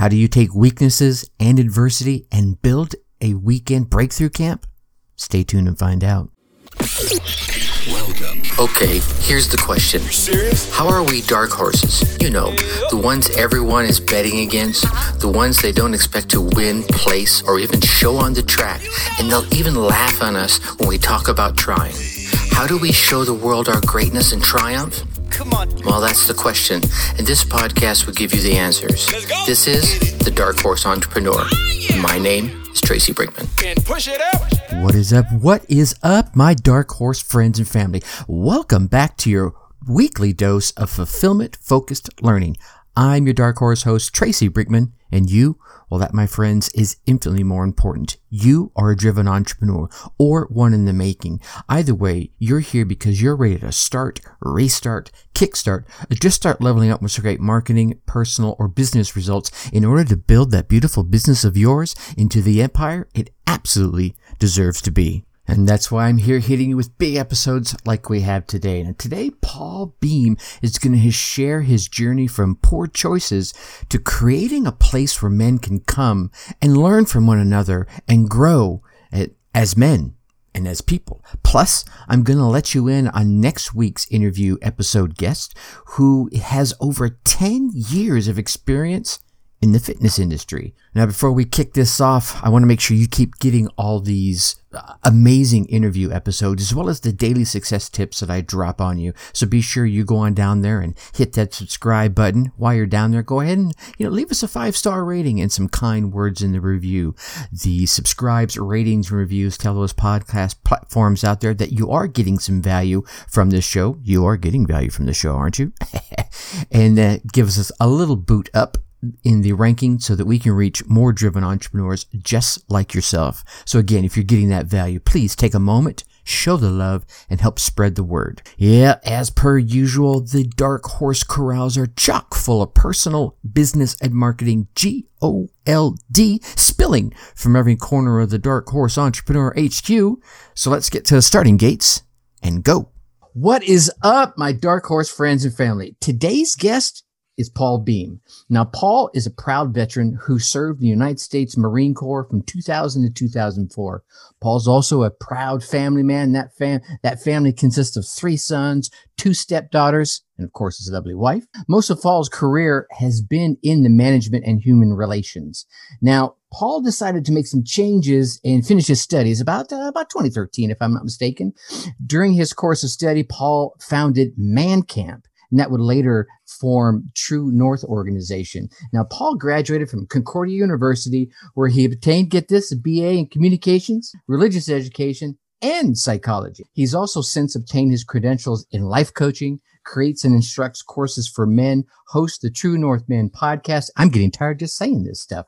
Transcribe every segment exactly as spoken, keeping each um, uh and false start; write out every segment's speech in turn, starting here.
How do you take weaknesses and adversity and build a weekend breakthrough camp? Stay tuned and find out. Welcome. Okay, here's the question. You're serious? How are we dark horses? You know, the ones everyone is betting against, the ones they don't expect to win, place, or even show on the track, and they'll even laugh on us when we talk about trying. How do we show the world our greatness and triumph? Come on. Well, that's the question, and this podcast will give you the answers. This is The Dark Horse Entrepreneur. Oh, yeah. My name is Tracy Brinkman. And push it up. What is up? What is up, my dark horse friends and family? Welcome back to your weekly dose of fulfillment-focused learning. I'm your dark horse host, Tracy Brinkman, and you, well, that, my friends, is infinitely more important. You are a driven entrepreneur or one in the making. Either way, you're here because you're ready to start, restart, kickstart, or just start leveling up with great marketing, personal, or business results in order to build that beautiful business of yours into the empire it absolutely deserves to be. And that's why I'm here hitting you with big episodes like we have today. And today, Paul Beam is going to share his journey from poor choices to creating a place where men can come and learn from one another and grow as men and as people. Plus, I'm going to let you in on next week's interview episode guest, who has over ten years of experience in the fitness industry. Now, before we kick this off, I want to make sure you keep getting all these uh, amazing interview episodes, as well as the daily success tips that I drop on you. So be sure you go on down there and hit that subscribe button. While you're down there, go ahead and, you know, leave us a five-star rating and some kind words in the review. The subscribes, ratings, and reviews tell those podcast platforms out there that you are getting some value from this show. You are getting value from the show, aren't you? And that gives us a little boot up in the ranking so that we can reach more driven entrepreneurs just like yourself. So again, if you're getting that value, please take a moment, show the love, and help spread the word. Yeah, as per usual, the Dark Horse Corrals are chock full of personal, business, and marketing G O L D spilling from every corner of the Dark Horse Entrepreneur H Q. So let's get to the starting gates and go. What is up, my Dark Horse friends and family? Today's guest is Paul Beam. Now, Paul is a proud veteran who served in the United States Marine Corps from two thousand to two thousand four. Paul's also a proud family man. That fam- that family consists of three sons, two stepdaughters, and of course his lovely wife. Most of Paul's career has been in the management and human relations. Now, Paul decided to make some changes and finish his studies about uh, about twenty thirteen, if I'm not mistaken. During his course of study, Paul founded Man Camp, and that would later form True North organization. Now, Paul graduated from Concordia University, where he obtained, get this, a B A in communications, religious education, and psychology. He's also since obtained his credentials in life coaching, creates and instructs courses for men, hosts the True North Men podcast. I'm getting tired just saying this stuff.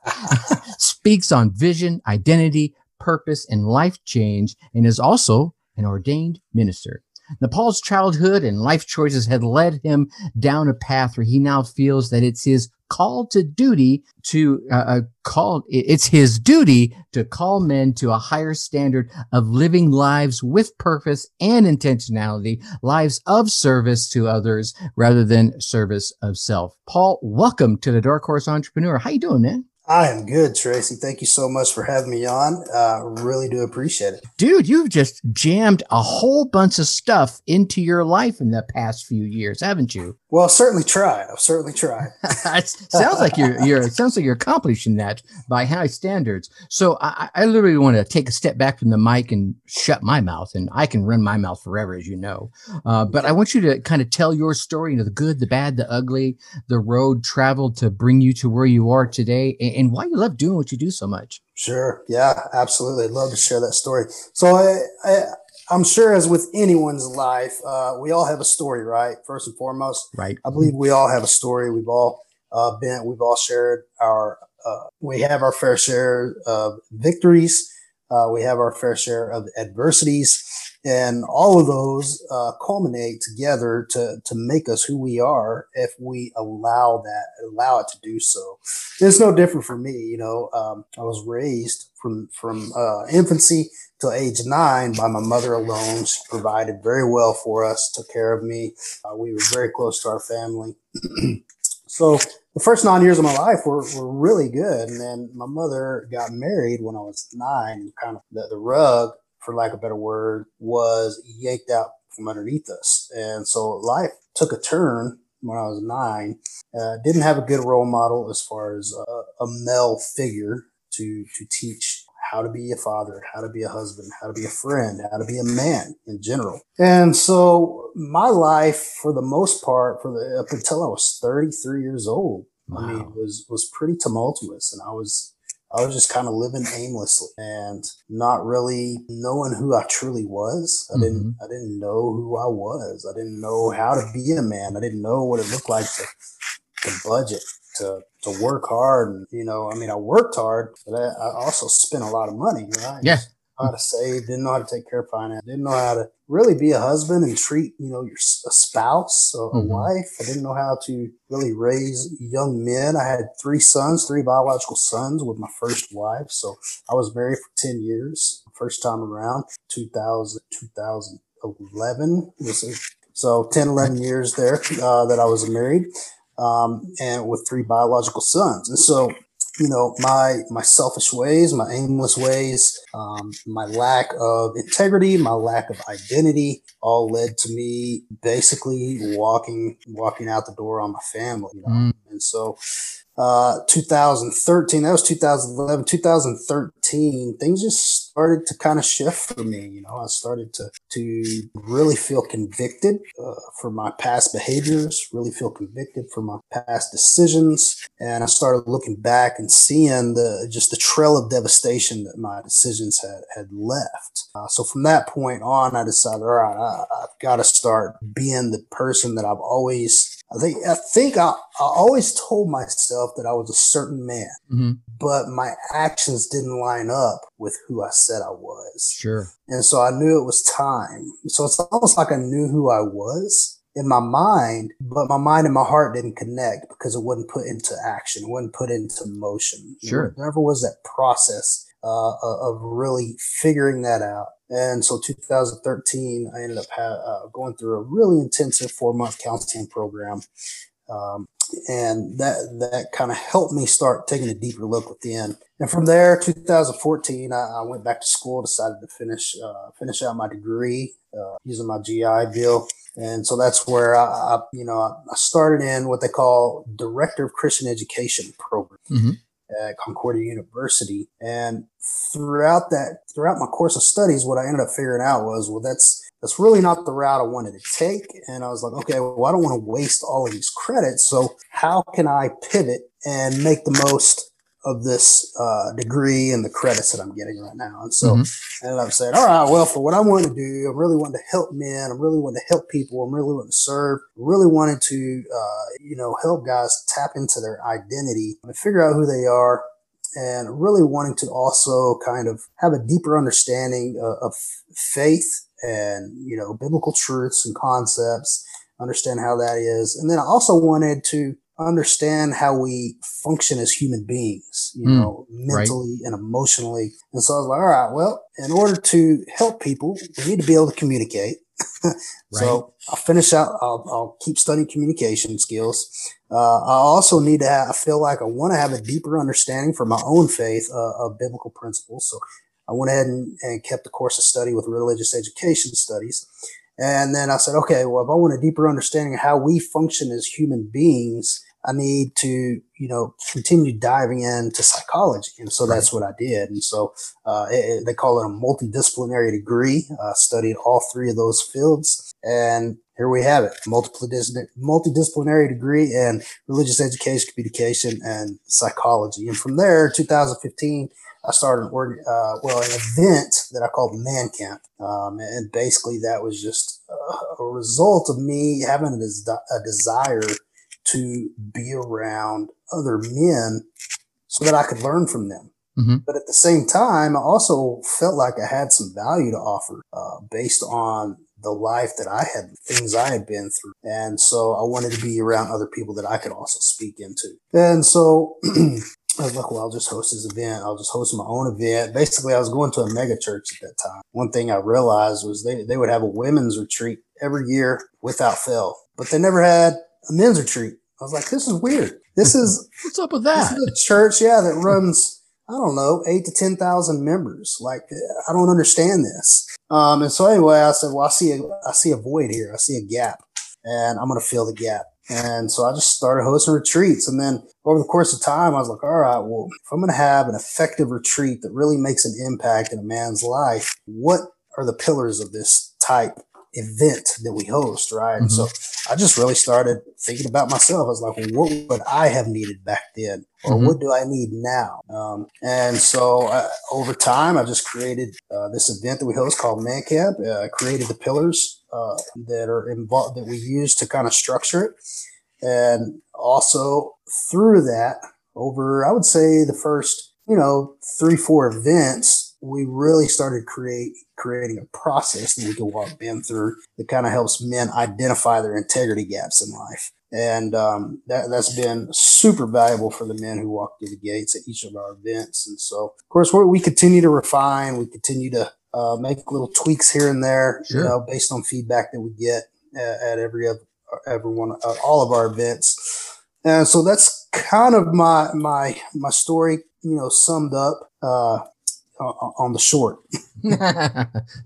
Speaks on vision, identity, purpose, and life change, and is also an ordained minister. Now, Paul's childhood and life choices had led him down a path where he now feels that it's his call to duty to uh, call. It's his duty to call men to a higher standard of living lives with purpose and intentionality, lives of service to others rather than service of self. Paul, welcome to the Dark Horse Entrepreneur. How you doing, man? I am good, Tracy. Thank you so much for having me on. I uh, really do appreciate it. Dude, you've just jammed a whole bunch of stuff into your life in the past few years, haven't you? Well, certainly try. I've certainly tried. It sounds like you're, you're, it sounds like you're accomplishing that by high standards. So I, I literally want to take a step back from the mic and shut my mouth, and I can run my mouth forever, as you know. Uh, but I want you to kind of tell your story, you know, the good, the bad, the ugly, the road traveled to bring you to where you are today, and and why you love doing what you do so much. Sure. Yeah, absolutely. I'd love to share that story. So I, I, I'm sure as with anyone's life, uh, we all have a story, right? First and foremost, right. I believe we all have a story. We've all uh, been, we've all shared our, uh, we have our fair share of victories. Uh, we have our fair share of adversities, and all of those uh, culminate together to to make us who we are if we allow that, allow it to do so. It's no different for me. You know, um, I was raised from from uh, infancy till age nine by my mother alone. She provided very well for us, took care of me. Uh, we were very close to our family. So the first nine years of my life were, were really good. And then my mother got married when I was nine, and kind of the, the rug, for lack of a better word, was yanked out from underneath us. And so life took a turn when I was nine. Uh, didn't have a good role model as far as a, a male figure to, to teach how to be a father, how to be a husband, how to be a friend, how to be a man in general. And so my life, for the most part, for the, up until I was thirty-three years old, wow. I mean, was, was pretty tumultuous. And I was, I was just kind of living aimlessly and not really knowing who I truly was. I mm-hmm. didn't, I didn't know who I was. I didn't know how to be a man. I didn't know what it looked like to, to budget, to, to work hard. And, you know, I mean, I worked hard, but I, I also spent a lot of money, right? Yeah. Didn't know how to save, didn't know how to take care of finance, didn't know how to really be a husband and treat, you know, your a spouse, a mm-hmm. wife. I didn't know how to really raise young men. I had three sons, three biological sons with my first wife. So I was married for ten years, first time around, two thousand, twenty eleven. So ten, eleven years there uh, that I was married. Um, and with three biological sons. And so, you know, my, my selfish ways, my aimless ways, um, my lack of integrity, my lack of identity all led to me basically walking, walking out the door on my family. You know? Mm. And so, uh, two thousand thirteen, that was two thousand eleven, two thousand thirteen, things just started to kind of shift for me. You know, I started to, to really feel convicted, uh, for my past behaviors, really feel convicted for my past decisions. And I started looking back and seeing the, just the trail of devastation that my decisions had, had left. Uh, so from that point on, I decided, all right, I, I've got to start being the person that I've always I think I think I, I always told myself that I was a certain man, mm-hmm. but my actions didn't line up with who I said I was. Sure. And so I knew it was time. So it's almost like I knew who I was in my mind, but my mind and my heart didn't connect because it wasn't put into action. It wasn't put into motion. Sure. There never was that process uh, of really figuring that out. And so two thousand thirteen, I ended up ha- uh, going through a really intensive four-month counseling program. Um, and that that kind of helped me start taking a deeper look within. And from there, two thousand fourteen, I, I went back to school, decided to finish uh, finish out my degree uh, using my G I Bill. And so that's where I, I you know, I started in what they call Director of Christian Education program. Mm-hmm. At Concordia University. And throughout that, throughout my course of studies, what I ended up figuring out was, well, that's, that's really not the route I wanted to take. And I was like, okay, well, I don't want to waste all of these credits. So how can I pivot and make the most of this uh, degree and the credits that I'm getting right now? And so mm-hmm. I ended up saying, all right, well, for what I want to do, I really wanted to help men. I really wanted to help people. I really wanted to serve. I really wanted to, uh, you know, help guys tap into their identity and figure out who they are, and really wanting to also kind of have a deeper understanding uh, of faith and, you know, biblical truths and concepts, understand how that is. And then I also wanted to understand how we function as human beings, you mm, know, mentally right. and emotionally. And so I was like, all right, well, in order to help people, we need to be able to communicate. Right. So I'll finish out, I'll, I'll keep studying communication skills. Uh, I also need to have, I feel like I want to have a deeper understanding for my own faith uh, of biblical principles. So I went ahead and, and kept the course of study with religious education studies. And then I said, okay, well, if I want a deeper understanding of how we function as human beings, I need to, you know, continue diving into psychology. And so right. that's what I did. And so uh, it, it, they call it a multidisciplinary degree. I uh, studied all three of those fields. And here we have it, multidisciplinary, multidisciplinary degree in religious education, communication, and psychology. And from there, two thousand fifteen, I started working, uh, well, an event that I called Man Camp. Um, and basically that was just a, a result of me having a, des- a desire to be around other men so that I could learn from them. Mm-hmm. But at the same time, I also felt like I had some value to offer, uh, based on the life that I had, things I had been through. And so I wanted to be around other people that I could also speak into. And so I was like, well, I'll just host this event. I'll just host my own event. Basically, I was going to a mega church at that time. One thing I realized was they, they would have a women's retreat every year without fail, but they never had a men's retreat. I was like, this is weird. This is what's up with that? This is a church, yeah, that runs, I don't know, eight to ten thousand members. Like, I don't understand this. Um, and so anyway, I said, well, I see, a, I see a void here. I see a gap, and I'm going to fill the gap. And so I just started hosting retreats. And then over the course of time, I was like, all right, well, if I'm going to have an effective retreat that really makes an impact in a man's life, what are the pillars of this type event that we host, right? Mm-hmm. And so I just really started thinking about myself. I was like, well, what would I have needed back then? Or mm-hmm. what do I need now? Um, and so I, over time, I just created uh, this event that we host called Man Camp. Uh, I created the pillars uh, that are involved, that we use to kind of structure it. And also through that, over, I would say the first, you know, three, four events, we really started create creating a process that we can walk men through that kind of helps men identify their integrity gaps in life. And um, that, that's been super valuable for the men who walk through the gates at each of our events. And so, of course, we continue to refine. We continue to uh, make little tweaks here and there, sure. you know, based on feedback that we get at, at every other, every one, uh, all of our events. And so that's kind of my my my story, you know, summed up uh, on the short.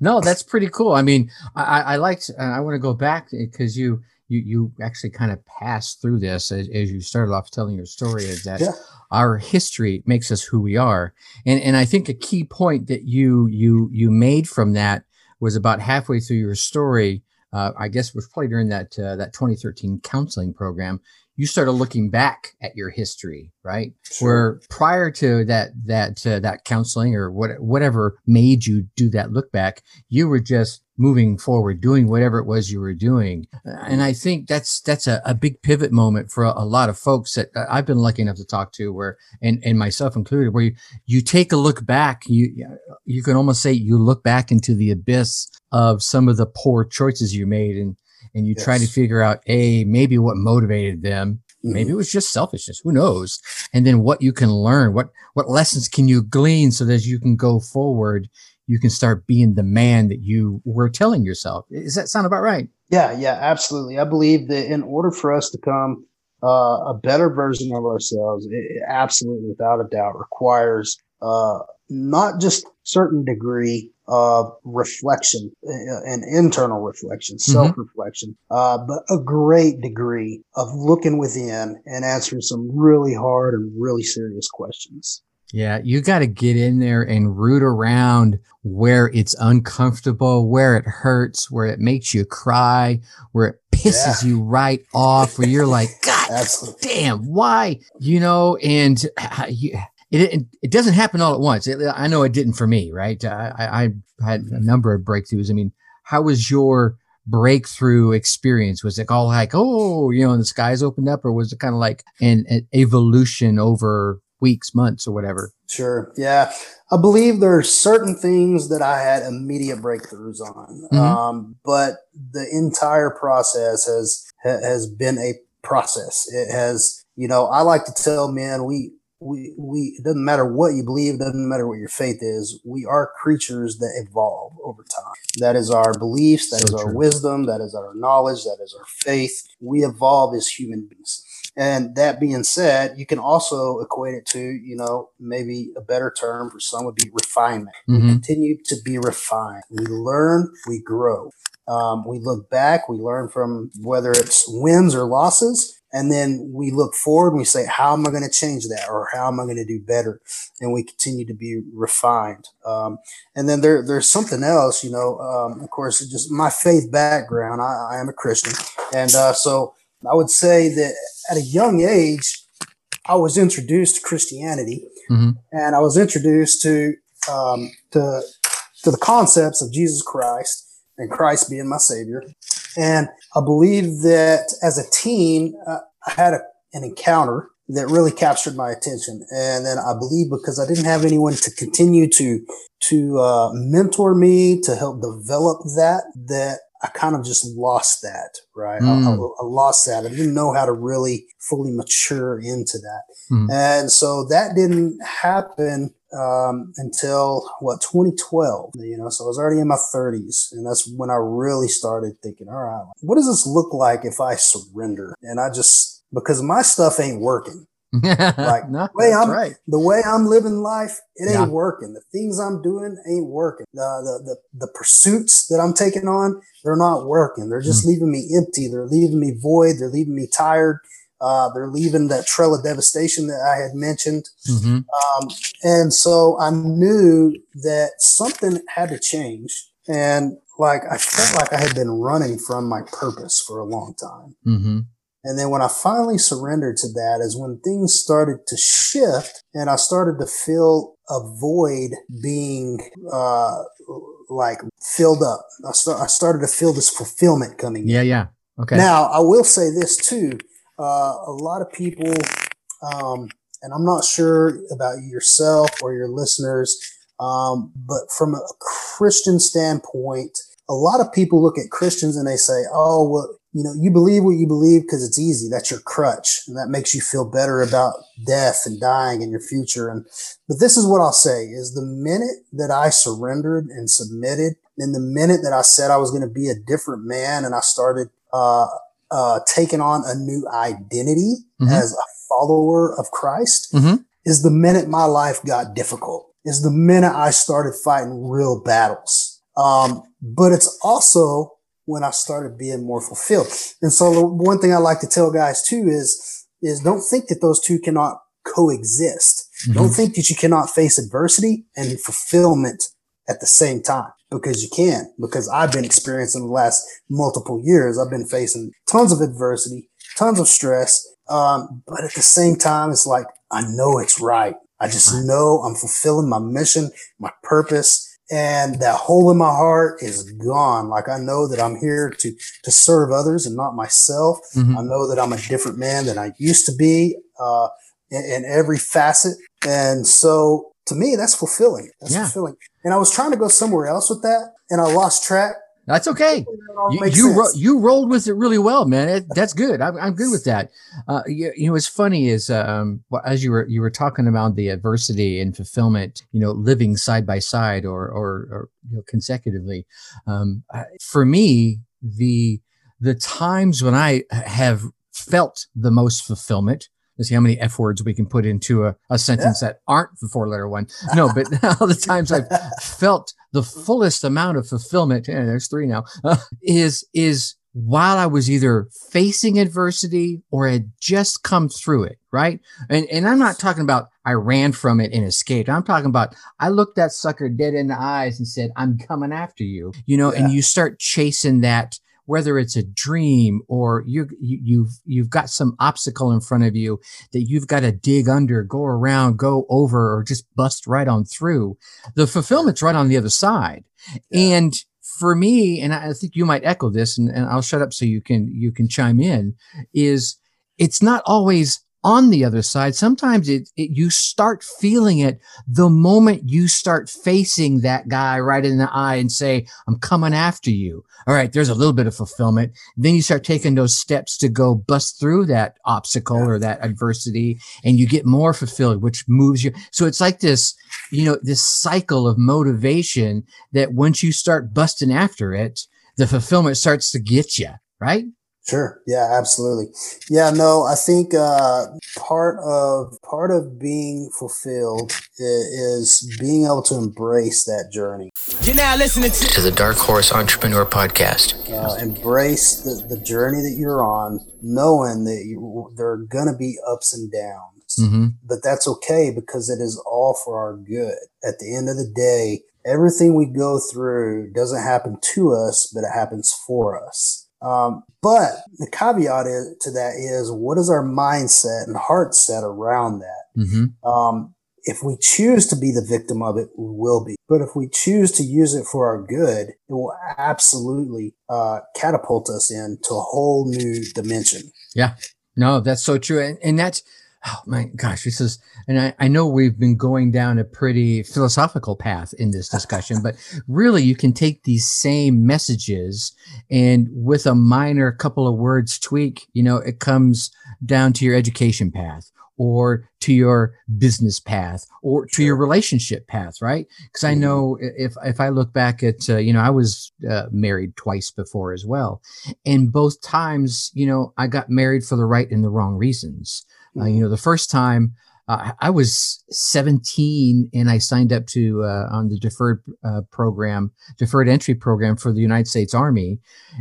No, that's pretty cool. I mean, I, I liked, and I want to go back because you. You you actually kind of passed through this as, as you started off telling your story, is that yeah. our history makes us who we are. And and I think a key point that you you you made from that was about halfway through your story, uh, I guess was probably during that uh, that twenty thirteen counseling program, you started looking back at your history, right? Sure. Where prior to that that uh, that counseling or what, whatever made you do that look back, you were just moving forward, doing whatever it was you were doing. And I think that's that's a, a big pivot moment for a, a lot of folks that I've been lucky enough to talk to, where and and myself included, where you, you take a look back, you you can almost say you look back into the abyss of some of the poor choices you made, and and you yes. try to figure out, A, maybe what motivated them. Mm-hmm. Maybe it was just selfishness. Who knows? And then what you can learn, what what lessons can you glean so that you can go forward, you can start being the man that you were telling yourself. Does that sound about right? Yeah, yeah, absolutely. I believe that in order for us to become uh, a better version of ourselves, it absolutely, without a doubt, requires uh, not just a certain degree of reflection uh, and internal reflection, self-reflection, mm-hmm. uh, but a great degree of looking within and answering some really hard and really serious questions. Yeah, you got to get in there and root around where it's uncomfortable, where it hurts, where it makes you cry, where it pisses yeah. you right off, where you're like, God Absolutely. damn, why? You know, and uh, you, it, it doesn't happen all at once. It, I know it didn't for me, right? I, I had a number of breakthroughs. I mean, how was your breakthrough experience? Was it all like, oh, you know, and the skies opened up, or was it kind of like an, an evolution over weeks, months, or whatever? Sure. Yeah. I believe there are certain things that I had immediate breakthroughs on. Mm-hmm. Um, but the entire process has, has been a process. It has, you know, I like to tell men, we, we, we, it doesn't matter what you believe, doesn't matter what your faith is. We are creatures that evolve over time. That is our beliefs. That so is our true. wisdom. That is our knowledge. That is our faith. We evolve as human beings. And that being said, you can also equate it to, you know, maybe a better term for some would be refinement. Mm-hmm. We continue to be refined. We learn, we grow. Um, we look back, we learn from whether it's wins or losses. And then we look forward and we say, how am I going to change that? Or how am I going to do better? And we continue to be refined. Um, and then there, there's something else, you know, um, of course, just my faith background. I, I am a Christian. And uh, so I would say that at a young age, I was introduced to Christianity, mm-hmm. and I was introduced to, um, to to the concepts of Jesus Christ and Christ being my Savior. And I believe that as a teen, uh, I had a, an encounter that really captured my attention. And then I believe because I didn't have anyone to continue to to uh, mentor me, to help develop that, that I kind of just lost that, right? Mm. I, I, I lost that. I didn't know how to really fully mature into that. Mm. And so that didn't happen um, until, what, twenty twelve, you know? So I was already in my thirties, and that's when I really started thinking, all right, what does this look like if I surrender? And I just because my stuff ain't working. Like no, the way I'm right. the way I'm living life, it ain't yeah. working. The things I'm doing ain't working. Uh, the the the pursuits that I'm taking on, they're not working. They're just mm. leaving me empty. They're leaving me void. They're leaving me tired. Uh, they're leaving that trail of devastation that I had mentioned. Mm-hmm. Um, and so I knew that something had to change. And like, I felt like I had been running from my purpose for a long time. Mm-hmm. And then when I finally surrendered to that is when things started to shift and I started to feel a void being, uh, like filled up. I, st- I started to feel this fulfillment coming yeah, in. Yeah. Yeah. Okay. Now I will say this too. Uh, a lot of people, um, and I'm not sure about yourself or your listeners, um, but from a Christian standpoint, a lot of people look at Christians and they say, oh, well, you know, you believe what you believe because it's easy. That's your crutch. And that makes you feel better about death and dying and your future. And, but this is what I'll say is the minute that I surrendered and submitted and the minute that I said I was going to be a different man and I started, uh, uh, taking on a new identity mm-hmm. as a follower of Christ mm-hmm. is the minute my life got difficult, is the minute I started fighting real battles. Um, but it's also when I started being more fulfilled. And so the one thing I like to tell guys too is, is don't think that those two cannot coexist. Mm-hmm. Don't think that you cannot face adversity and fulfillment at the same time. Because you can, because I've been experiencing the last multiple years. I've been facing tons of adversity, tons of stress. Um, but at the same time, it's like, I know it's right. I just know I'm fulfilling my mission, my purpose, and that hole in my heart is gone. Like I know that I'm here to, to serve others and not myself. Mm-hmm. I know that I'm a different man than I used to be, uh, in, in every facet. And so, to me, that's fulfilling. That's yeah. fulfilling. And I was trying to go somewhere else with that, and I lost track. That's okay. You you, ro- you rolled with it really well, man. It, that's good. I'm I'm good with that. Uh, you, you know, what's funny is um, as you were you were talking about the adversity and fulfillment, you know, living side by side or or, or you know, consecutively. Um, for me, the the times when I have felt the most fulfillment. Let's see how many F words we can put into a, a sentence yeah. that aren't the four letter one. No, but all the times I've felt the fullest amount of fulfillment, and there's three now, uh, is, is while I was either facing adversity or had just come through it. Right. And, and I'm not talking about I ran from it and escaped. I'm talking about I looked that sucker dead in the eyes and said, I'm coming after you, you know, yeah. and you start chasing that. Whether it's a dream or you, you, you've you've got some obstacle in front of you that you've got to dig under, go around, go over, or just bust right on through, the fulfillment's right on the other side. Yeah. And for me, and I think you might echo this, and, and I'll shut up so you can you can chime in, is it's not always on the other side. Sometimes it, it you start feeling it the moment you start facing that guy right in the eye and say, I'm coming after you. All right, there's a little bit of fulfillment. Then you start taking those steps to go bust through that obstacle or that adversity, and you get more fulfilled, which moves you. So it's like this, you know, this cycle of motivation that once you start busting after it, the fulfillment starts to get you, right? Sure. Yeah, absolutely. Yeah, no, I think, uh, part of, part of being fulfilled is being able to embrace that journey. You're now listening to, to the Dark Horse Entrepreneur podcast. Uh, embrace the, the journey that you're on, knowing that you, there are going to be ups and downs, mm-hmm. but that's okay because it is all for our good. At the end of the day, everything we go through doesn't happen to us, but it happens for us. Um, but the caveat is, to that is what is our mindset and heart set around that? Mm-hmm. Um, if we choose to be the victim of it, we will be. But if we choose to use it for our good, it will absolutely uh, catapult us into a whole new dimension. Yeah, no, that's so true. And, and that's, oh my gosh, this is, and I, I know we've been going down a pretty philosophical path in this discussion, but really you can take these same messages and with a minor couple of words tweak, you know, it comes down to your education path or to your business path or to your relationship path, right? Because I know if if I look back at, uh, you know, I was uh, married twice before as well. And both times, you know, I got married for the right and the wrong reasons. Uh, you know, the first time uh, I was seventeen and I signed up to uh, on the deferred uh, program, deferred entry program for the United States Army.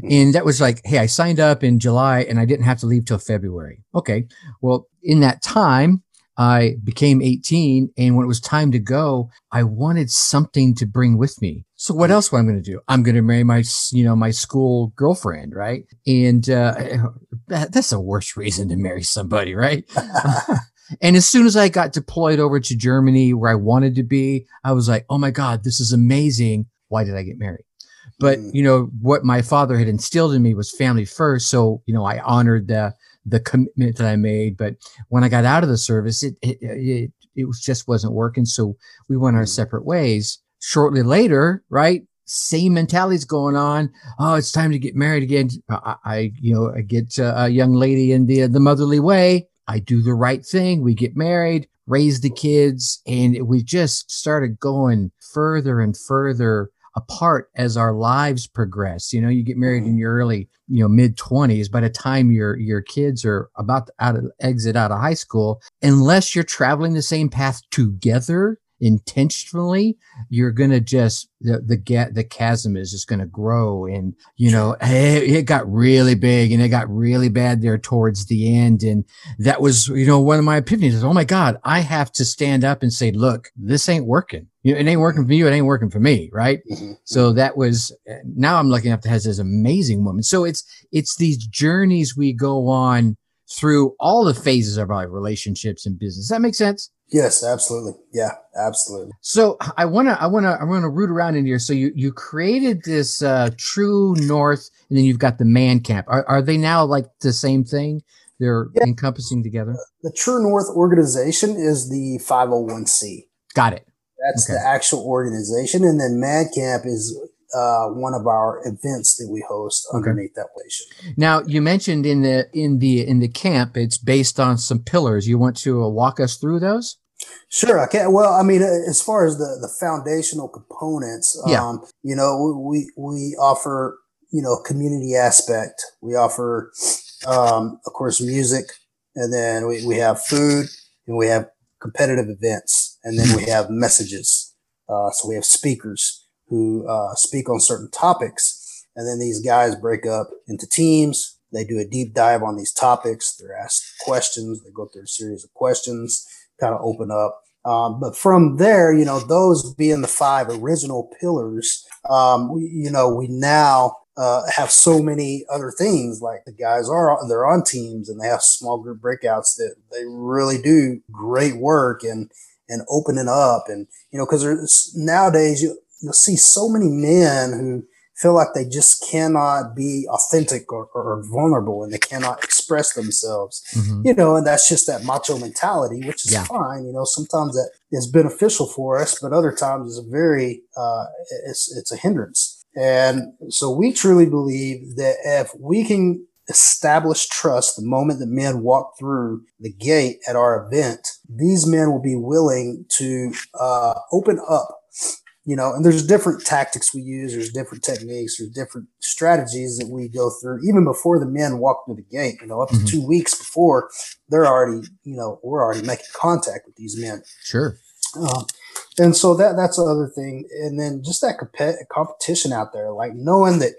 And that was like, hey, I signed up in July and I didn't have to leave till February. Okay, well, in that time, I became eighteen. And when it was time to go, I wanted something to bring with me. So what else am I going to do? I'm going to marry my, you know, my school girlfriend, right? And uh, that, that's the worst reason to marry somebody, right? And as soon as I got deployed over to Germany where I wanted to be, I was like, oh my God, this is amazing. Why did I get married? But, you know, what my father had instilled in me was family first. So, you know, I honored the the commitment that I made. But when I got out of the service, it it it, it just wasn't working. So we went our separate ways. Shortly later, right? Same mentality's going on. Oh, it's time to get married again. I, I you know, I get uh, a young lady in the the motherly way. I do the right thing. We get married, raise the kids, and it, we just started going further and further apart as our lives progress. You know, you get married in your early, you know, mid twenties. By the time your your kids are about to out of, exit out of high school, unless you're traveling the same path together intentionally, you're gonna just the the ga- the chasm is just gonna grow, and you know it, it got really big and it got really bad there towards the end. And that was, you know, one of my opinions is, oh my God, I have to stand up and say, look, this ain't working. You know, it ain't working for you. It ain't working for me, right? Mm-hmm. So that was. Now I'm looking up to has this amazing woman. So it's it's these journeys we go on through all the phases of our relationships and business. Does that make sense? Yes, absolutely. Yeah, absolutely. So I wanna, I wanna, I wanna root around in here. So you you created this uh, True North, and then you've got the Man Camp. Are are they now like the same thing? They're yeah. encompassing together. The True North organization is the five oh one c. Got it. That's okay. The actual organization. And then Man Camp is uh, one of our events that we host underneath okay. that relation. Now, you mentioned in the in the in the camp, it's based on some pillars. You want to uh, walk us through those? Sure. I can. Well, I mean, as far as the, the foundational components, um, yeah. you know, we we offer, you know, community aspect. We offer, um, of course, music, and then we, we have food, and we have competitive events, and then we have messages. Uh, so we have speakers who uh, speak on certain topics, and then these guys break up into teams. They do a deep dive on these topics. They're asked questions. They go through a series of questions, kind of open up. Um, but from there, you know, those being the five original pillars, um, we, you know, we now uh, have so many other things. Like the guys are, they're on teams and they have small group breakouts that they really do great work and, and opening up. And, you know, cause nowadays you, you'll see so many men who feel like they just cannot be authentic or, or vulnerable, and they cannot express themselves, mm-hmm. you know, and that's just that macho mentality, which is yeah. fine. You know, sometimes that is beneficial for us, but other times it's very, uh, it's, it's a hindrance. And so we truly believe that if we can establish trust the moment that men walk through the gate at our event, these men will be willing to, uh, open up. You know, and there's different tactics we use. There's different techniques. There's different strategies that we go through even before the men walk through the gate. You know, up to mm-hmm. two weeks before, they're already, you know, we're already making contact with these men. Sure. Um, and so that that's another thing. And then just that comp- competition out there, like knowing that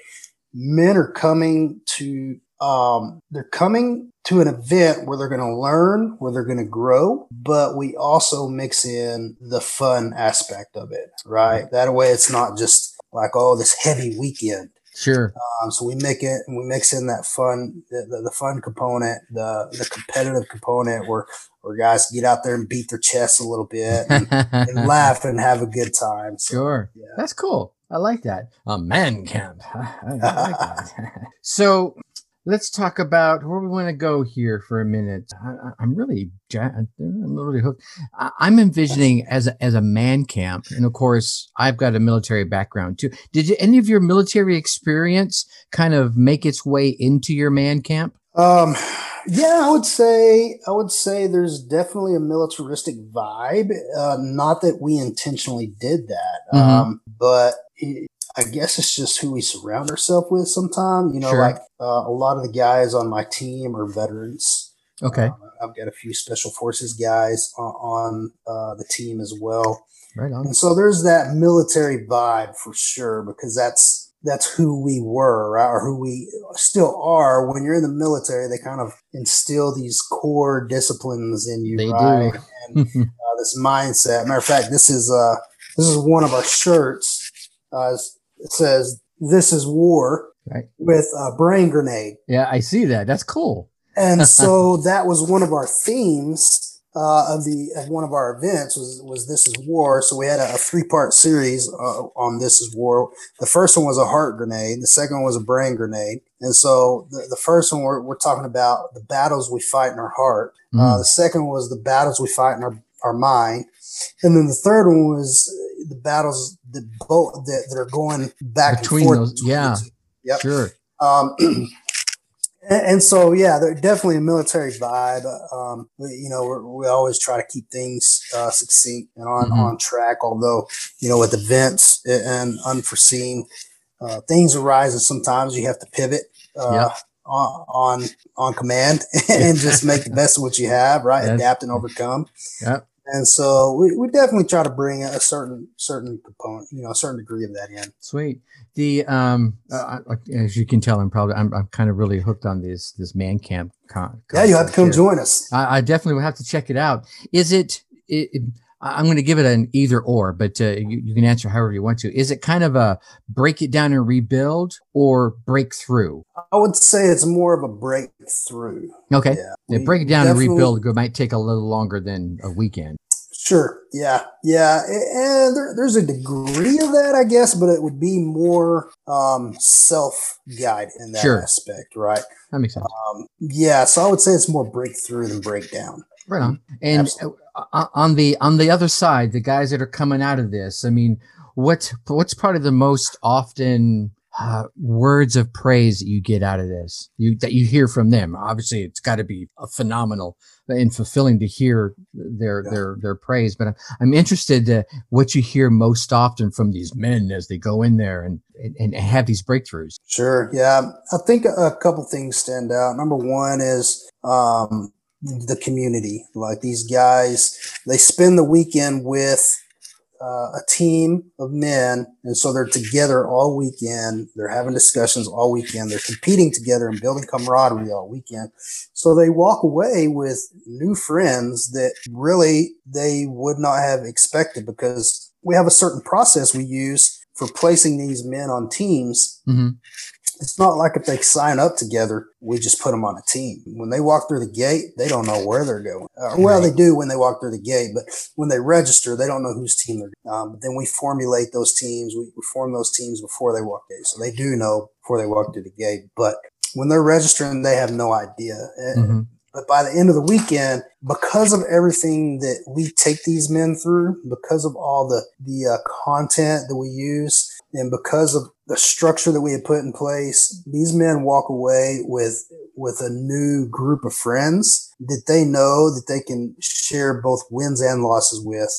men are coming to, um, they're coming to an event where they're going to learn, where they're going to grow, but we also mix in the fun aspect of it, right? That way it's not just like, oh, this heavy weekend. Sure. Um, so we make it, we mix in that fun, the, the, the fun component, the, the competitive component where, where guys get out there and beat their chests a little bit and, and laugh and have a good time. So, sure. Yeah. That's cool. I like that. A man camp. I, I like that. So, let's talk about where we want to go here for a minute. I, I'm really, I'm really hooked. I, I'm envisioning as a, as a man camp, and of course, I've got a military background too. Did you, any of your military experience kind of make its way into your man camp? Um, Yeah, I would say I would say there's definitely a militaristic vibe. Uh, not that we intentionally did that, mm-hmm. um, but it, I guess it's just who we surround ourselves with. Sometimes, you know, sure. like uh, a lot of the guys on my team are veterans. Okay, um, I've got a few special forces guys on, on uh, the team as well. Right on. And so there's that military vibe for sure, because that's. That's who we were, right? Or who we still are. When you're in the military, they kind of instill these core disciplines in you, they right? do. And uh, this mindset. Matter of fact, this is uh, this is one of our shirts. Uh, it says, "This is war," right? With a brain grenade. Yeah, I see that. That's cool. And so that was one of our themes. Uh, of the of one of our events was was This Is War. So we had a, a three part series uh, on This Is War. The first one was a heart grenade. The second one was a brain grenade. And so the, the first one we're, we're talking about the battles we fight in our heart. Mm. Uh, the second one was the battles we fight in our, our mind. And then the third one was the battles that both that, that are going back between and forth. Those, between yeah, yep. sure. Um, And so, yeah, they're definitely a military vibe. Um, you know, we're, we always try to keep things uh, succinct and on, mm-hmm. on track, although, you know, with events and unforeseen uh, things arise, and sometimes you have to pivot uh, yep. on, on on command and just make the best of what you have, right? That's, Adapt and overcome. Yep. And so we, we definitely try to bring a certain certain component, you know, a certain degree of that in. Sweet. The um, uh, as you can tell, I'm probably I'm, I'm kind of really hooked on this this Man Camp con. Yeah, you have to come here. Join us. I, I definitely will have to check it out. Is it? it, it I'm going to give it an either or, but uh, you, you can answer however you want to. Is it kind of a break it down and rebuild or breakthrough? I would say it's more of a breakthrough. Okay. Yeah. yeah break it down and rebuild it might take a little longer than a weekend. Sure. Yeah. Yeah. And there, there's a degree of that, I guess, but it would be more um, self-guide in that sure. aspect, right? That makes sense. Um, yeah. So I would say it's more breakthrough than breakdown. Right on. And Absolutely. on the on the other side, the guys that are coming out of this, I mean, what what's probably the most often uh, words of praise that you get out of this, you that you hear from them? Obviously, it's got to be a phenomenal and fulfilling to hear their yeah. their their praise. But I'm, I'm interested to what you hear most often from these men as they go in there and, and, and have these breakthroughs. Sure. Yeah. I think a couple things stand out. Number one is um the community. Like, these guys, they spend the weekend with uh, a team of men, and so they're together all weekend, they're having discussions all weekend, they're competing together and building camaraderie all weekend. So they walk away with new friends that really they would not have expected, because we have a certain process we use for placing these men on teams. Mm-hmm. It's not like if they sign up together, we just put them on a team. When they walk through the gate, they don't know where they're going. Uh, well, right. They do when they walk through the gate, but when they register, they don't know whose team they're going. Um, but then we formulate those teams. We, we form those teams before they walk through. So they do know before they walk through the gate. But when they're registering, they have no idea. Mm-hmm. But by the end of the weekend, because of everything that we take these men through, because of all the, the uh, content that we use, and because of the structure that we had put in place, these men walk away with with a new group of friends that they know that they can share both wins and losses with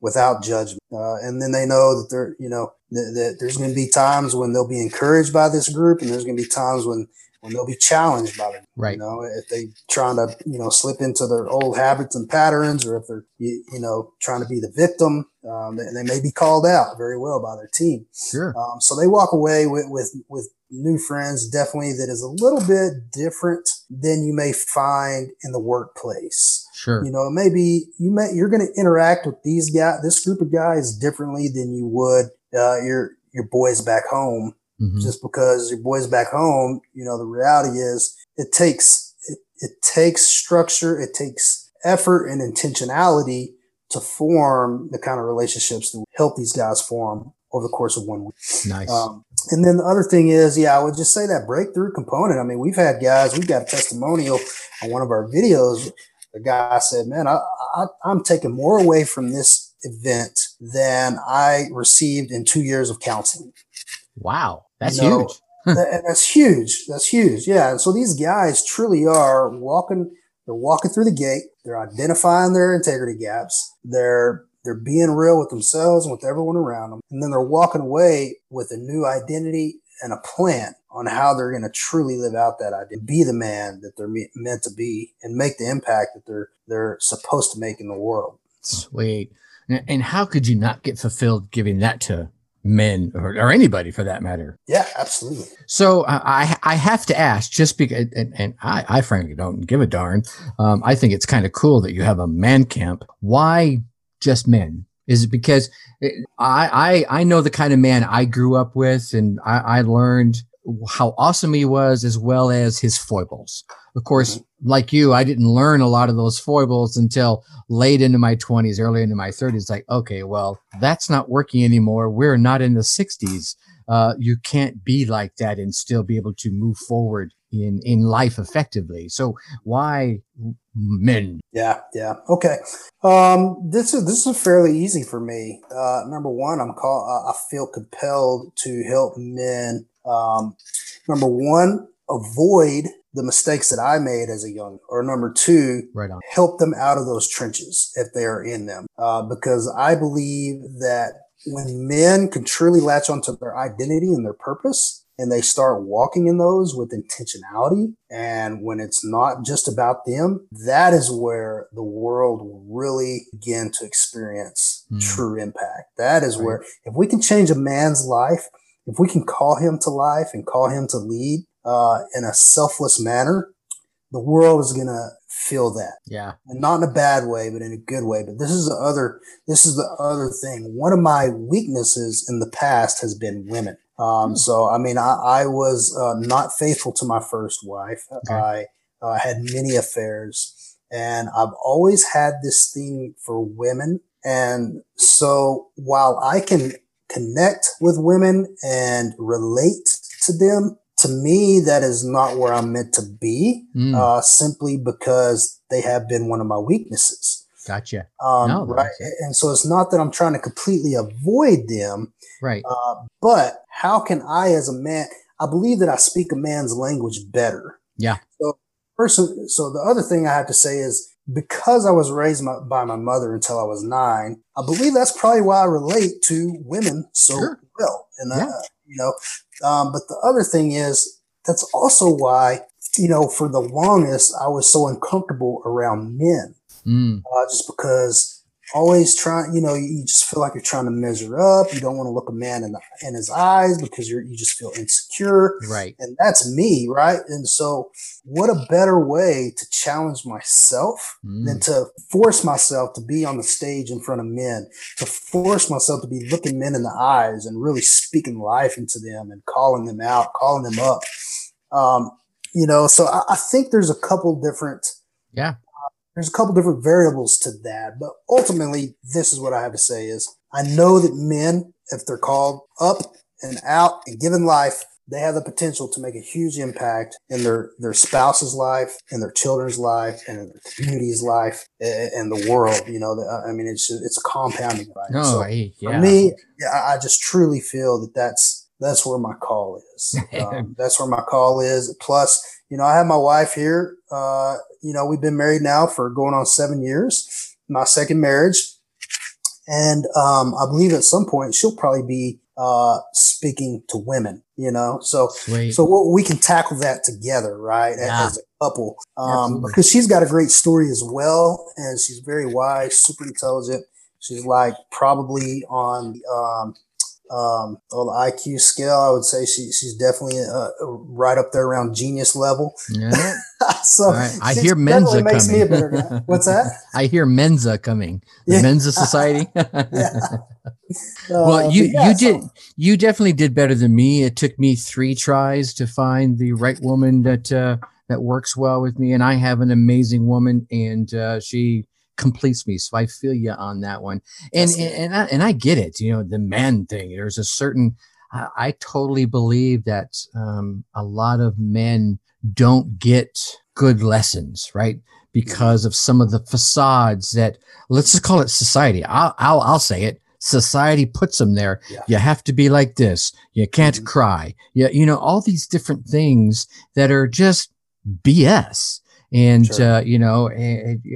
without judgment. Uh, and then they know that they're, you know, that, that there's going to be times when they'll be encouraged by this group, and there's going to be times when, when they'll be challenged by them. Right. You know, if they trying to, you know, slip into their old habits and patterns, or if they're, you, you know, trying to be the victim, um, they, they may be called out very well by their team. Sure. Um, so they walk away with, with, with new friends, definitely, that is a little bit different than you may find in the workplace. Sure. You know, maybe you may, you're going to interact with these guys, this group of guys, differently than you would, uh, your, your boys back home. Mm-hmm. Just because your boy's back home, you know, the reality is it takes, it, it takes structure, it takes effort and intentionality to form the kind of relationships that help these guys form over the course of one week. Nice. Um, and then the other thing is, yeah, I would just say that breakthrough component. I mean, we've had guys, we've got a testimonial on one of our videos. The guy said, man, I, I, I'm taking more away from this event than I received in two years of counseling. Wow, that's you know, huge. And that's huge. That's huge. Yeah. And so these guys truly are walking, they're walking through the gate. They're identifying their integrity gaps. They're, they're being real with themselves and with everyone around them. And then they're walking away with a new identity and a plan on how they're going to truly live out that idea, be the man that they're me- meant to be and make the impact that they're, they're supposed to make in the world. Sweet. And how could you not get fulfilled giving that to men or, or anybody for that matter? Yeah, absolutely. So I I have to ask, just because, and, and I, I frankly don't give a darn. Um, I think it's kind of cool that you have a man camp. Why just men? Is it because it, I, I I know the kind of man I grew up with, and I, I learned how awesome he was, as well as his foibles. Of course, mm-hmm. like you, I didn't learn a lot of those foibles until late into my twenties, early into my thirties. Like, okay, well, that's not working anymore. We're not in the sixties. Uh, you can't be like that and still be able to move forward in, in life effectively. So why men? Yeah. Yeah. Okay. Um, this is, this is fairly easy for me. Uh, number one, I'm call, I feel compelled to help men. Um, number one, avoid the mistakes that I made as a young, or number two, right on. Help them out of those trenches if they are in them. Uh, because I believe that when men can truly latch onto their identity and their purpose, and they start walking in those with intentionality, and when it's not just about them, that is where the world will really begin to experience mm. true impact. That is right. Where, if we can change a man's life, if we can call him to life and call him to lead uh, in a selfless manner, the world is going to feel that. Yeah. And not in a bad way, but in a good way. But this is the other, this is the other thing. One of my weaknesses in the past has been women. Um, mm. So, I mean, I, I was uh, not faithful to my first wife. Okay. I uh, had many affairs, and I've always had this thing for women. And so while I can connect with women and relate to them, to me, that is not where I'm meant to be, mm. uh, simply because they have been one of my weaknesses. Gotcha. Um, no, right. And so it's not that I'm trying to completely avoid them. Right. Uh, but how can I, as a man, I believe that I speak a man's language better. Yeah. So, person, so the other thing I have to say is, because I was raised my, by my mother until I was nine, I believe that's probably why I relate to women so sure. well. And, yeah. I, you know, um, but the other thing is, that's also why, you know, for the longest, I was so uncomfortable around men, mm. uh, just because always trying, you know, you just feel like you're trying to measure up. You don't want to look a man in, the, in his eyes because you're, you just feel insecure. Right. And that's me. Right. And so what a better way to challenge myself mm. than to force myself to be on the stage in front of men, to force myself to be looking men in the eyes and really speaking life into them and calling them out, calling them up. Um, you know, so I, I think there's a couple different. Yeah. There's a couple different variables to that, but ultimately, this is what I have to say is, I know that men, if they're called up and out and given life, they have the potential to make a huge impact in their, their spouse's life, in their children's life, and in their community's life, and the world. You know, I mean, it's just, it's a compounding, right? No, so I, yeah. For me, I just truly feel that that's, that's where my call is. um, that's where my call is. Plus, you know, I have my wife here. Uh, you know, we've been married now for going on seven years, my second marriage. And um, I believe at some point she'll probably be uh, speaking to women, you know. So Sweet. so we'll, we can tackle that together, right, yeah. as a couple. Um, because she's got a great story as well, and she's very wise, super intelligent. She's like probably on um, – Um, on the I Q scale, I would say she she's definitely uh, right up there around genius level. Yeah. so right. I hear Mensa coming. Makes me a better guy. What's that? I hear Mensa coming. The yeah. Mensa Society. yeah. Well, you uh, yeah, you so. did you definitely did better than me. It took me three tries to find the right woman that uh, that works well with me, and I have an amazing woman, and uh, she. completes me. So I feel you on that one. And, and, and I, and I get it, you know, the man thing, there's a certain, I, I totally believe that, um, a lot of men don't get good lessons, right? Because of some of the facades that, let's just call it society. I'll, I'll, I'll say it. society puts them there. Yeah. You have to be like this. You can't mm-hmm. cry. You, you know, all these different things that are just B S. And, sure. uh, you know,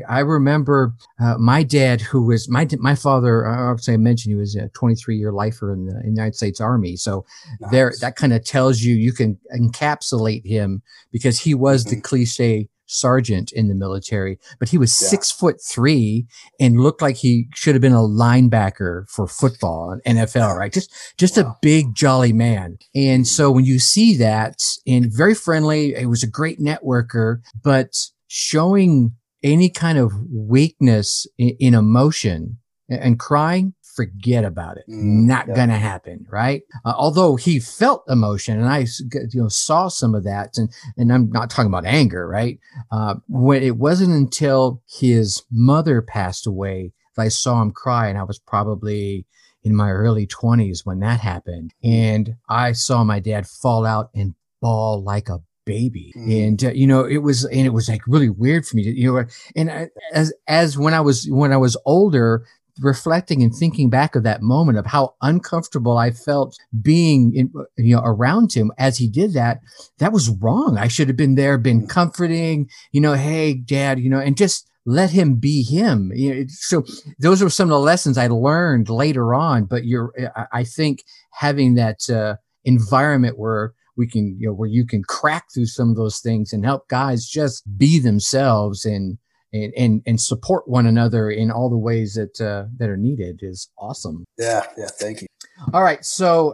I remember uh, my dad, who was my my father, obviously I mentioned he was a twenty-three year lifer in the United States Army. So nice. There that kind of tells you you can encapsulate him, because he was mm-hmm. the cliche sergeant in the military, but he was yeah. six foot three and looked like he should have been a linebacker for football and N F L, right? Just, just wow. a big jolly man. And so when you see that, and very friendly, he was a great networker, but showing any kind of weakness in, in emotion and crying, forget about it. Mm, Not yeah. going to happen, right? Uh, although he felt emotion, and I you know, saw some of that, and, and I'm not talking about anger, right? Uh, when it wasn't until his mother passed away that I saw him cry, and I was probably in my early twenties when that happened. And I saw my dad fall out and bawl like a baby. Mm. And, uh, you know, it was, and it was like really weird for me to, you know, and I, as, as when I was, when I was older, reflecting and thinking back of that moment of how uncomfortable I felt being in, you know, around him as he did that, that was wrong. I should have been there, been comforting, you know, hey, Dad, you know, and just let him be him. You know, so those were some of the lessons I learned later on. But you're, I think having that uh, environment where we can, you know, where you can crack through some of those things and help guys just be themselves and And, and and support one another in all the ways that uh, that are needed is awesome. Yeah, yeah, thank you. All right, so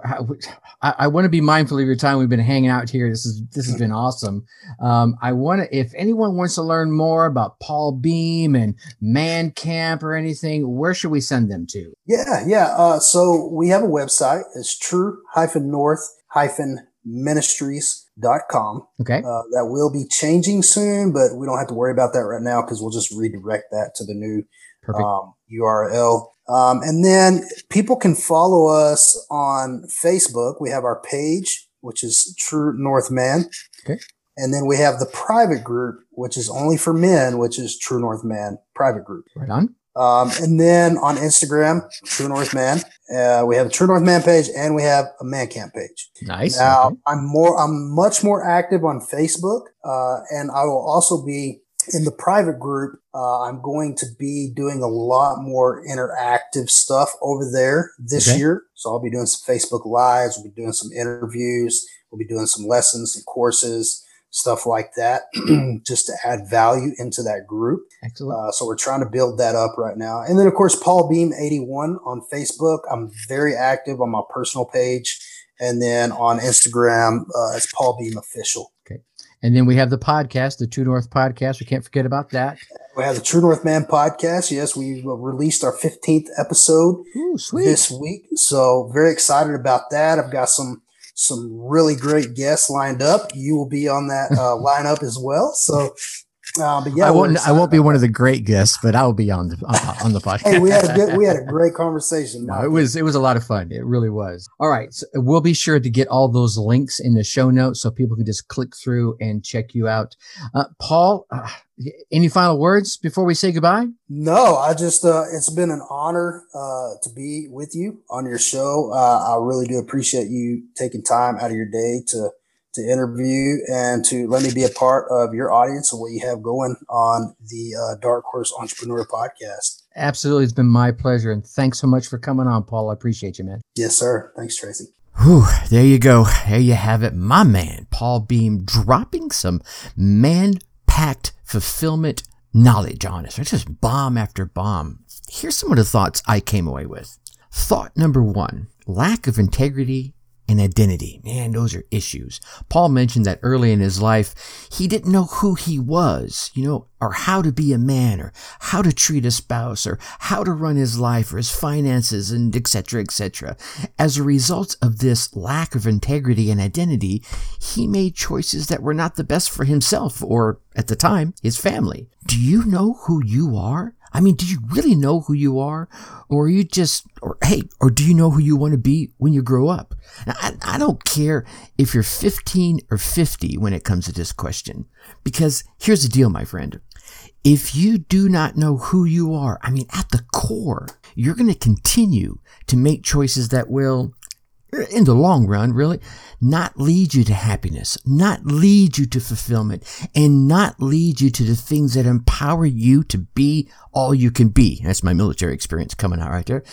I, I want to be mindful of your time. We've been hanging out here. This is this has been awesome. Um, I want to, if anyone wants to learn more about Paul Beam and Man Camp or anything, where should we send them to? Yeah, yeah. Uh, so we have a website. It's true north ministries dot com. Okay. Uh, that will be changing soon, but we don't have to worry about that right now because we'll just redirect that to the new um, U R L. Um, and then people can follow us on Facebook. We have our page, which is True North Man. Okay. And then we have the private group, which is only for men, which is True North Man private group. Right on. Um, and then on Instagram, True North Man, uh, we have a True North Man page and we have a Man Camp page. Nice. Now okay. I'm more, I'm much more active on Facebook. Uh, and I will also be in the private group. Uh, I'm going to be doing a lot more interactive stuff over there this okay. year. So I'll be doing some Facebook lives. We'll be doing some interviews. We'll be doing some lessons and courses, stuff like that, just to add value into that group. Excellent. Uh, so we're trying to build that up right now. And then, of course, Paul Beam eighty-one on Facebook. I'm very active on my personal page. And then on Instagram, uh, it's Paul Beam Official. Okay. And then we have the podcast, the True North podcast. We can't forget about that. We have the True North Man podcast. Yes, we released our fifteenth episode Ooh, sweet. this week. So very excited about that. I've got some Some really great guests lined up. You will be on that uh, lineup as well. So, uh, but yeah, I won't. I won't be one of the great guests, but I'll be on the uh, on the podcast. Hey, we had a good, we had a great conversation. No, it was it was a lot of fun. It really was. All right, so we'll be sure to get all those links in the show notes so people can just click through and check you out. Uh, Paul, uh, any final words before we say goodbye? No, I just, uh, it's been an honor uh, to be with you on your show. Uh, I really do appreciate you taking time out of your day to, to interview and to let me be a part of your audience and what you have going on the uh, Dark Horse Entrepreneur podcast. Absolutely. It's been my pleasure. And thanks so much for coming on, Paul. I appreciate you, man. Yes, sir. Thanks, Tracy. Whew, there you go. There you have it. My man, Paul Beam, dropping some man-packed fulfillment knowledge on us. It's just bomb after bomb. Here's some of the thoughts I came away with. Thought number one, lack of integrity and identity. Man, those are issues. Paul mentioned that early in his life, he didn't know who he was, you know, or how to be a man, or how to treat a spouse, or how to run his life, or his finances, and et cetera, et cetera. As a result of this lack of integrity and identity, he made choices that were not the best for himself or, at the time, his family. Do you know who you are? I mean, do you really know who you are? Or are you just, or hey, or do you know who you want to be when you grow up? Now, I, I don't care if you're fifteen or fifty when it comes to this question, because here's the deal, my friend. If you do not know who you are, I mean, at the core, you're going to continue to make choices that will, in the long run, really, not lead you to happiness, not lead you to fulfillment, and not lead you to the things that empower you to be all you can be. That's my military experience coming out right there.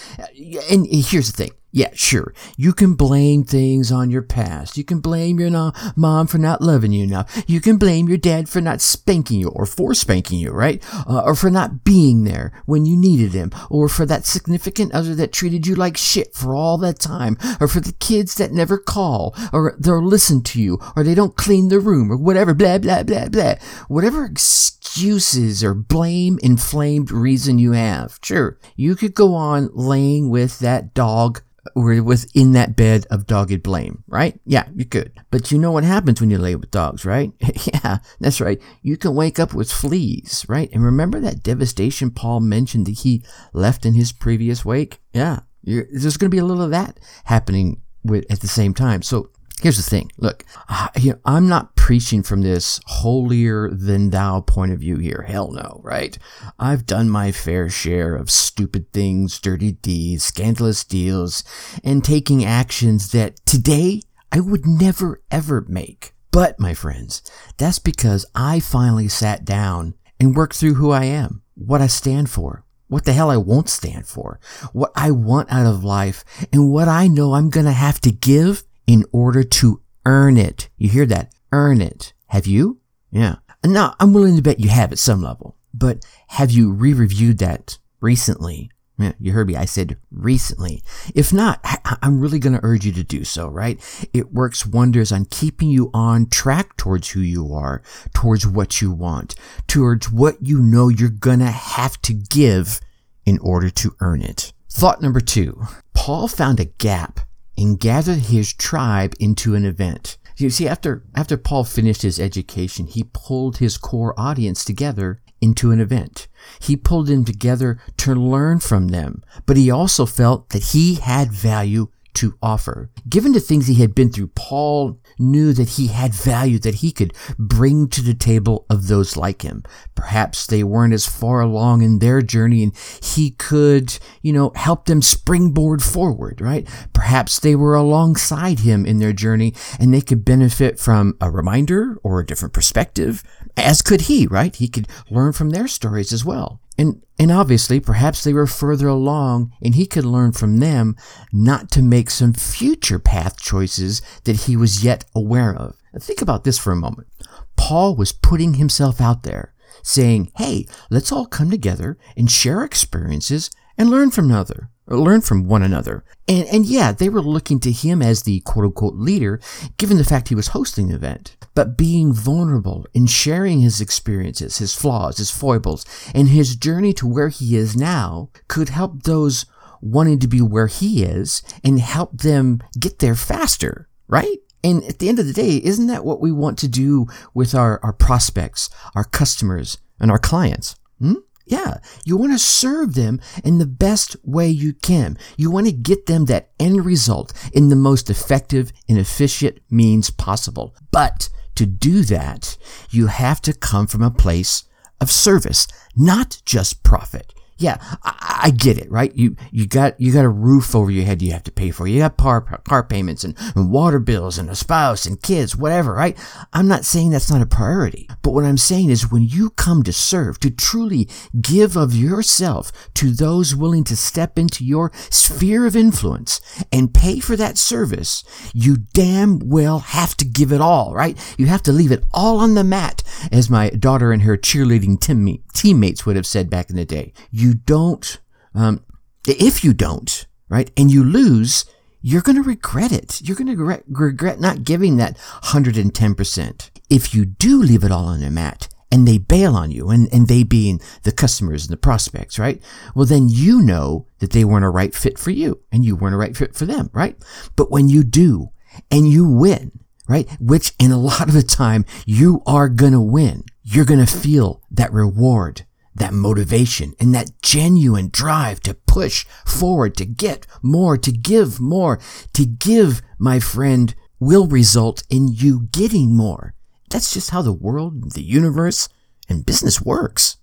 And here's the thing. Yeah, sure. You can blame things on your past. You can blame your no- mom for not loving you enough. You can blame your dad for not spanking you or for spanking you, right? Uh, or for not being there when you needed him. Or for that significant other that treated you like shit for all that time. Or for the kids that never call or they'll listen to you or they don't clean the room or whatever, blah, blah, blah, blah. Whatever excuses or blame inflamed reason you have. Sure, you could go on laying with that dog or within that bed of dogged blame, right? Yeah, you could. But you know what happens when you lay with dogs, right? Yeah, that's right. You can wake up with fleas, right? And remember that devastation Paul mentioned that he left in his previous wake? Yeah, you're, there's going to be a little of that happening with, at the same time. So here's the thing. Look, uh, you know, I'm not preaching from this holier-than-thou point of view here. Hell no, right? I've done my fair share of stupid things, dirty deeds, scandalous deals, and taking actions that today I would never, ever make. But, my friends, that's because I finally sat down and worked through who I am, what I stand for, what the hell I won't stand for, what I want out of life, and what I know I'm going to have to give in order to earn it. You hear that? Earn it. Have you? Yeah. Now, I'm willing to bet you have at some level, but have you re-reviewed that recently? Yeah, you heard me. I said recently. If not, I- I'm really going to urge you to do so, right? It works wonders on keeping you on track towards who you are, towards what you want, towards what you know you're going to have to give in order to earn it. Thought number two, Paul found a gap and gathered his tribe into an event. You see, after after Paul finished his education, he pulled his core audience together into an event. He pulled them together to learn from them, but he also felt that he had value to offer. Given the things he had been through, Paul knew that he had value that he could bring to the table of those like him. Perhaps they weren't as far along in their journey and he could, you know, help them springboard forward, right? Perhaps they were alongside him in their journey and they could benefit from a reminder or a different perspective, as could he, right? He could learn from their stories as well. And and obviously, perhaps they were further along and he could learn from them not to make some future path choices that he was yet aware of. Now, think about this for a moment. Paul was putting himself out there, saying, hey, let's all come together and share experiences and learn from another, or learn from one another. And, and yeah, they were looking to him as the quote-unquote leader, given the fact he was hosting the event. But being vulnerable and sharing his experiences, his flaws, his foibles, and his journey to where he is now could help those wanting to be where he is and help them get there faster, right? And at the end of the day, isn't that what we want to do with our, our prospects, our customers, and our clients? Hmm? Yeah, you want to serve them in the best way you can. You want to get them that end result in the most effective and efficient means possible. But to do that, you have to come from a place of service, not just profit. Yeah, I, I get it, right? You you got you got a roof over your head you have to pay for. You got car, car payments and, and water bills and a spouse and kids, whatever, right? I'm not saying that's not a priority. But what I'm saying is when you come to serve, to truly give of yourself to those willing to step into your sphere of influence and pay for that service, you damn well have to give it all, right? You have to leave it all on the mat, as my daughter and her cheerleading team, teammates would have said back in the day. You You don't, um, if you don't, right, and you lose, you're going to regret it. You're going to re- regret not giving that one hundred ten percent. If you do leave it all on the mat and they bail on you, and, and they being the customers and the prospects, right, well, then you know that they weren't a right fit for you and you weren't a right fit for them, right? But when you do and you win, right, which in a lot of the time you are going to win, you're going to feel that reward, that motivation, and that genuine drive to push forward, to get more, to give more, to give, my friend, will result in you getting more. That's just how the world, the universe, and business works.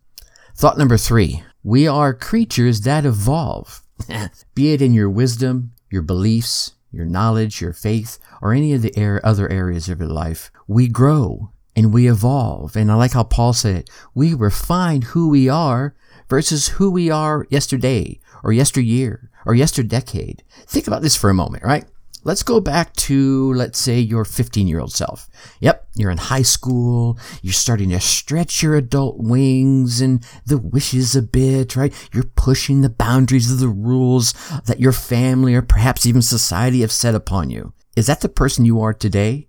Thought number three, we are creatures that evolve. Be it in your wisdom, your beliefs, your knowledge, your faith, or any of the er- other areas of your life, we grow and we evolve. And I like how Paul said it. We refine who we are versus who we are yesterday or yesteryear or yesterdecade. Think about this for a moment, right? Let's go back to, let's say, your fifteen-year-old self. Yep, you're in high school. You're starting to stretch your adult wings and the wishes a bit, right? You're pushing the boundaries of the rules that your family or perhaps even society have set upon you. Is that the person you are today?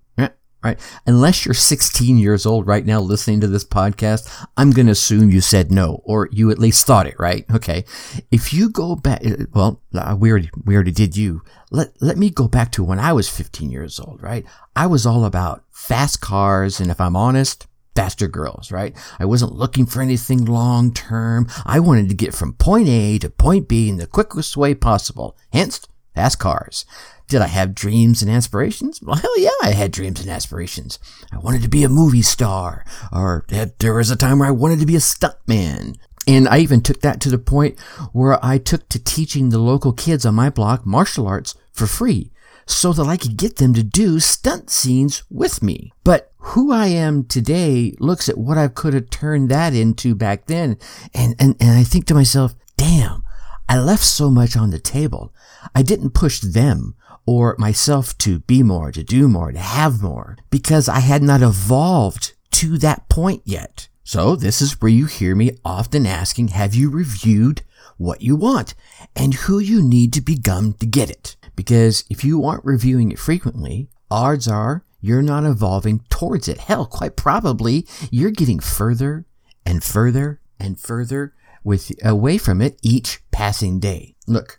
Right? Unless you're sixteen years old right now listening to this podcast, I'm going to assume you said no, or you at least thought it, right? Okay. If you go back, well, we already, we already did you. Let, let me go back to when I was fifteen years old, right? I was all about fast cars. And if I'm honest, faster girls, right? I wasn't looking for anything long term. I wanted to get from point A to point B in the quickest way possible. Hence, fast cars. Did I have dreams and aspirations? Well, hell yeah, I had dreams and aspirations. I wanted to be a movie star, or there was a time where I wanted to be a stuntman. And I even took that to the point where I took to teaching the local kids on my block martial arts for free so that I could get them to do stunt scenes with me. But who I am today looks at what I could have turned that into back then. And, and, and I think to myself, damn, I left so much on the table. I didn't push them or myself to be more, to do more, to have more, because I had not evolved to that point yet. So this is where you hear me often asking, have you reviewed what you want and who you need to become to get it? Because if you aren't reviewing it frequently, odds are you're not evolving towards it. Hell, quite probably you're getting further and further and further with away from it each passing day. Look,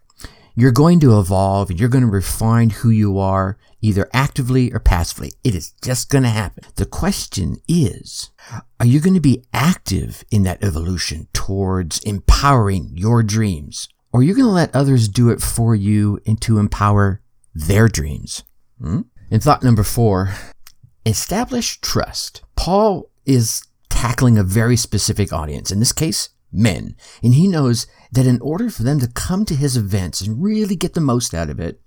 you're going to evolve and you're going to refine who you are, either actively or passively. It is just going to happen. The question is, are you going to be active in that evolution towards empowering your dreams? Or are you going to let others do it for you and to empower their dreams? Hmm? And thought number four, establish trust. Paul is tackling a very specific audience. In this case, men. And he knows that in order for them to come to his events and really get the most out of it,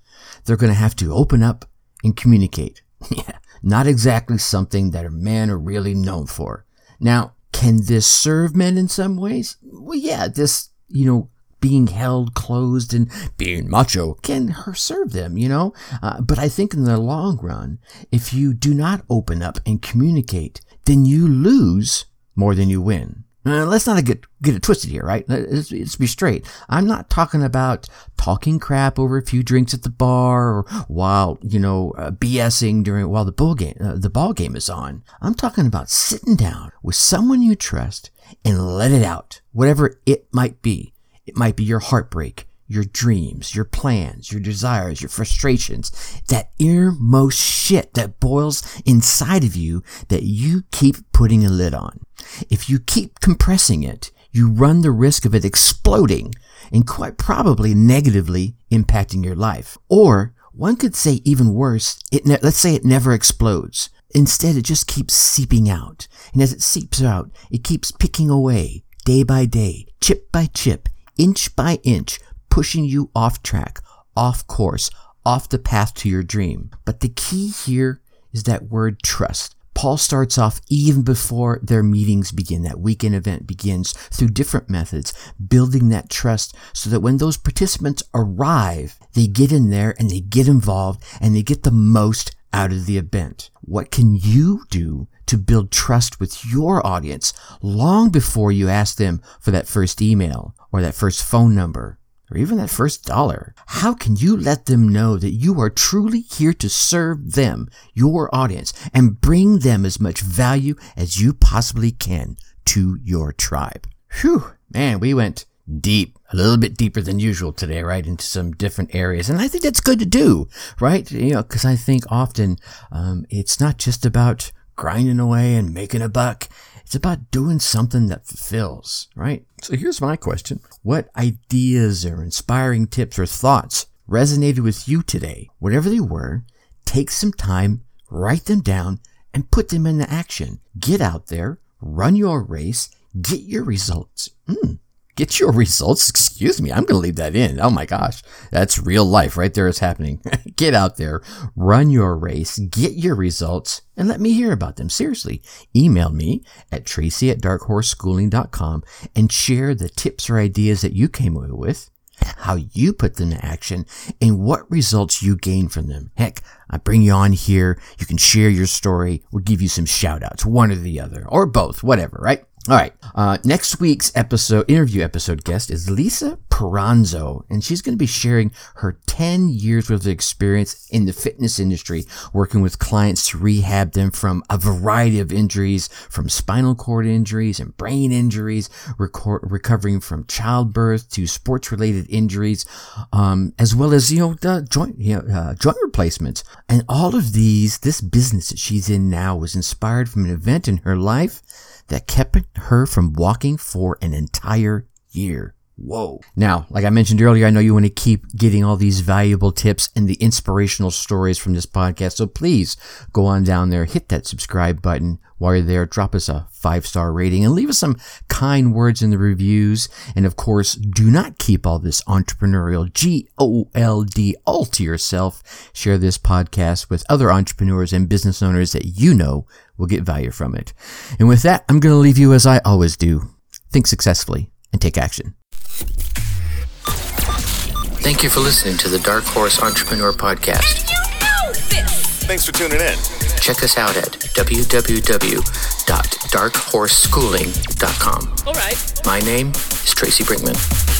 they're going to have to open up and communicate. Yeah, not exactly something that men are really known for. Now, can this serve men in some ways? Well, yeah, this, you know, being held closed and being macho can serve them, you know. Uh, but I think in the long run, if you do not open up and communicate, then you lose more than you win. Uh, let's not get get it twisted here, right? Let's, let's be straight. I'm not talking about talking crap over a few drinks at the bar, or while you know uh, BSing during while the ball game uh, the ball game is on. I'm talking about sitting down with someone you trust and let it out, whatever it might be. It might be your heartbreak, your dreams, your plans, your desires, your frustrations, that innermost shit that boils inside of you that you keep putting a lid on. If you keep compressing it, you run the risk of it exploding and quite probably negatively impacting your life. Or one could say even worse, it ne- let's say it never explodes. Instead, it just keeps seeping out. And as it seeps out, it keeps picking away day by day, chip by chip, inch by inch, pushing you off track, off course, off the path to your dream. But the key here is that word trust. Paul starts off even before their meetings begin, that weekend event begins, through different methods, building that trust so that when those participants arrive, they get in there and they get involved and they get the most out of the event. What can you do to build trust with your audience long before you ask them for that first email or that first phone number? Or even that first dollar? How can you let them know that you are truly here to serve them, your audience, and bring them as much value as you possibly can to your tribe? Whew, man, we went deep, a little bit deeper than usual today, right, into some different areas. And I think that's good to do, right? You know, because I think often um, it's not just about grinding away and making a buck. It's about doing something that fulfills, right? So here's my question. What ideas or inspiring tips or thoughts resonated with you today? Whatever they were, take some time, write them down, and put them into action. Get out there, run your race, get your results. Mm, Get your results. Excuse me. I'm going to leave that in. Oh my gosh. That's real life right there is happening. Get out there, run your race, get your results, and let me hear about them. Seriously, email me at Tracy at dark horse schooling dot com and share the tips or ideas that you came away with, how you put them to action, and what results you gain from them. Heck, I bring you on here. You can share your story. We'll give you some shout outs, one or the other, or both, whatever, right? All right. Uh, next week's episode, interview episode guest is Lisa Peranzo, and she's going to be sharing her ten years worth of experience in the fitness industry, working with clients to rehab them from a variety of injuries, from spinal cord injuries and brain injuries, reco- recovering from childbirth to sports-related injuries, um, as well as, you know, the joint, you know, uh, joint replacements. And all of these, this business that she's in now was inspired from an event in her life that kept her from walking for an entire year. Whoa. Now, like I mentioned earlier, I know you want to keep getting all these valuable tips and the inspirational stories from this podcast. So please go on down there, hit that subscribe button. While you're there, drop us a five-star rating and leave us some kind words in the reviews. And of course, do not keep all this entrepreneurial G O L D all to yourself. Share this podcast with other entrepreneurs and business owners that you know will get value from it. And with that, I'm going to leave you as I always do. Think successfully and take action. Thank you for listening to the Dark Horse Entrepreneur Podcast. And you know this. Thanks for tuning in. Check us out at w w w dot dark horse schooling dot com. All right. My name is Tracy Brinkman.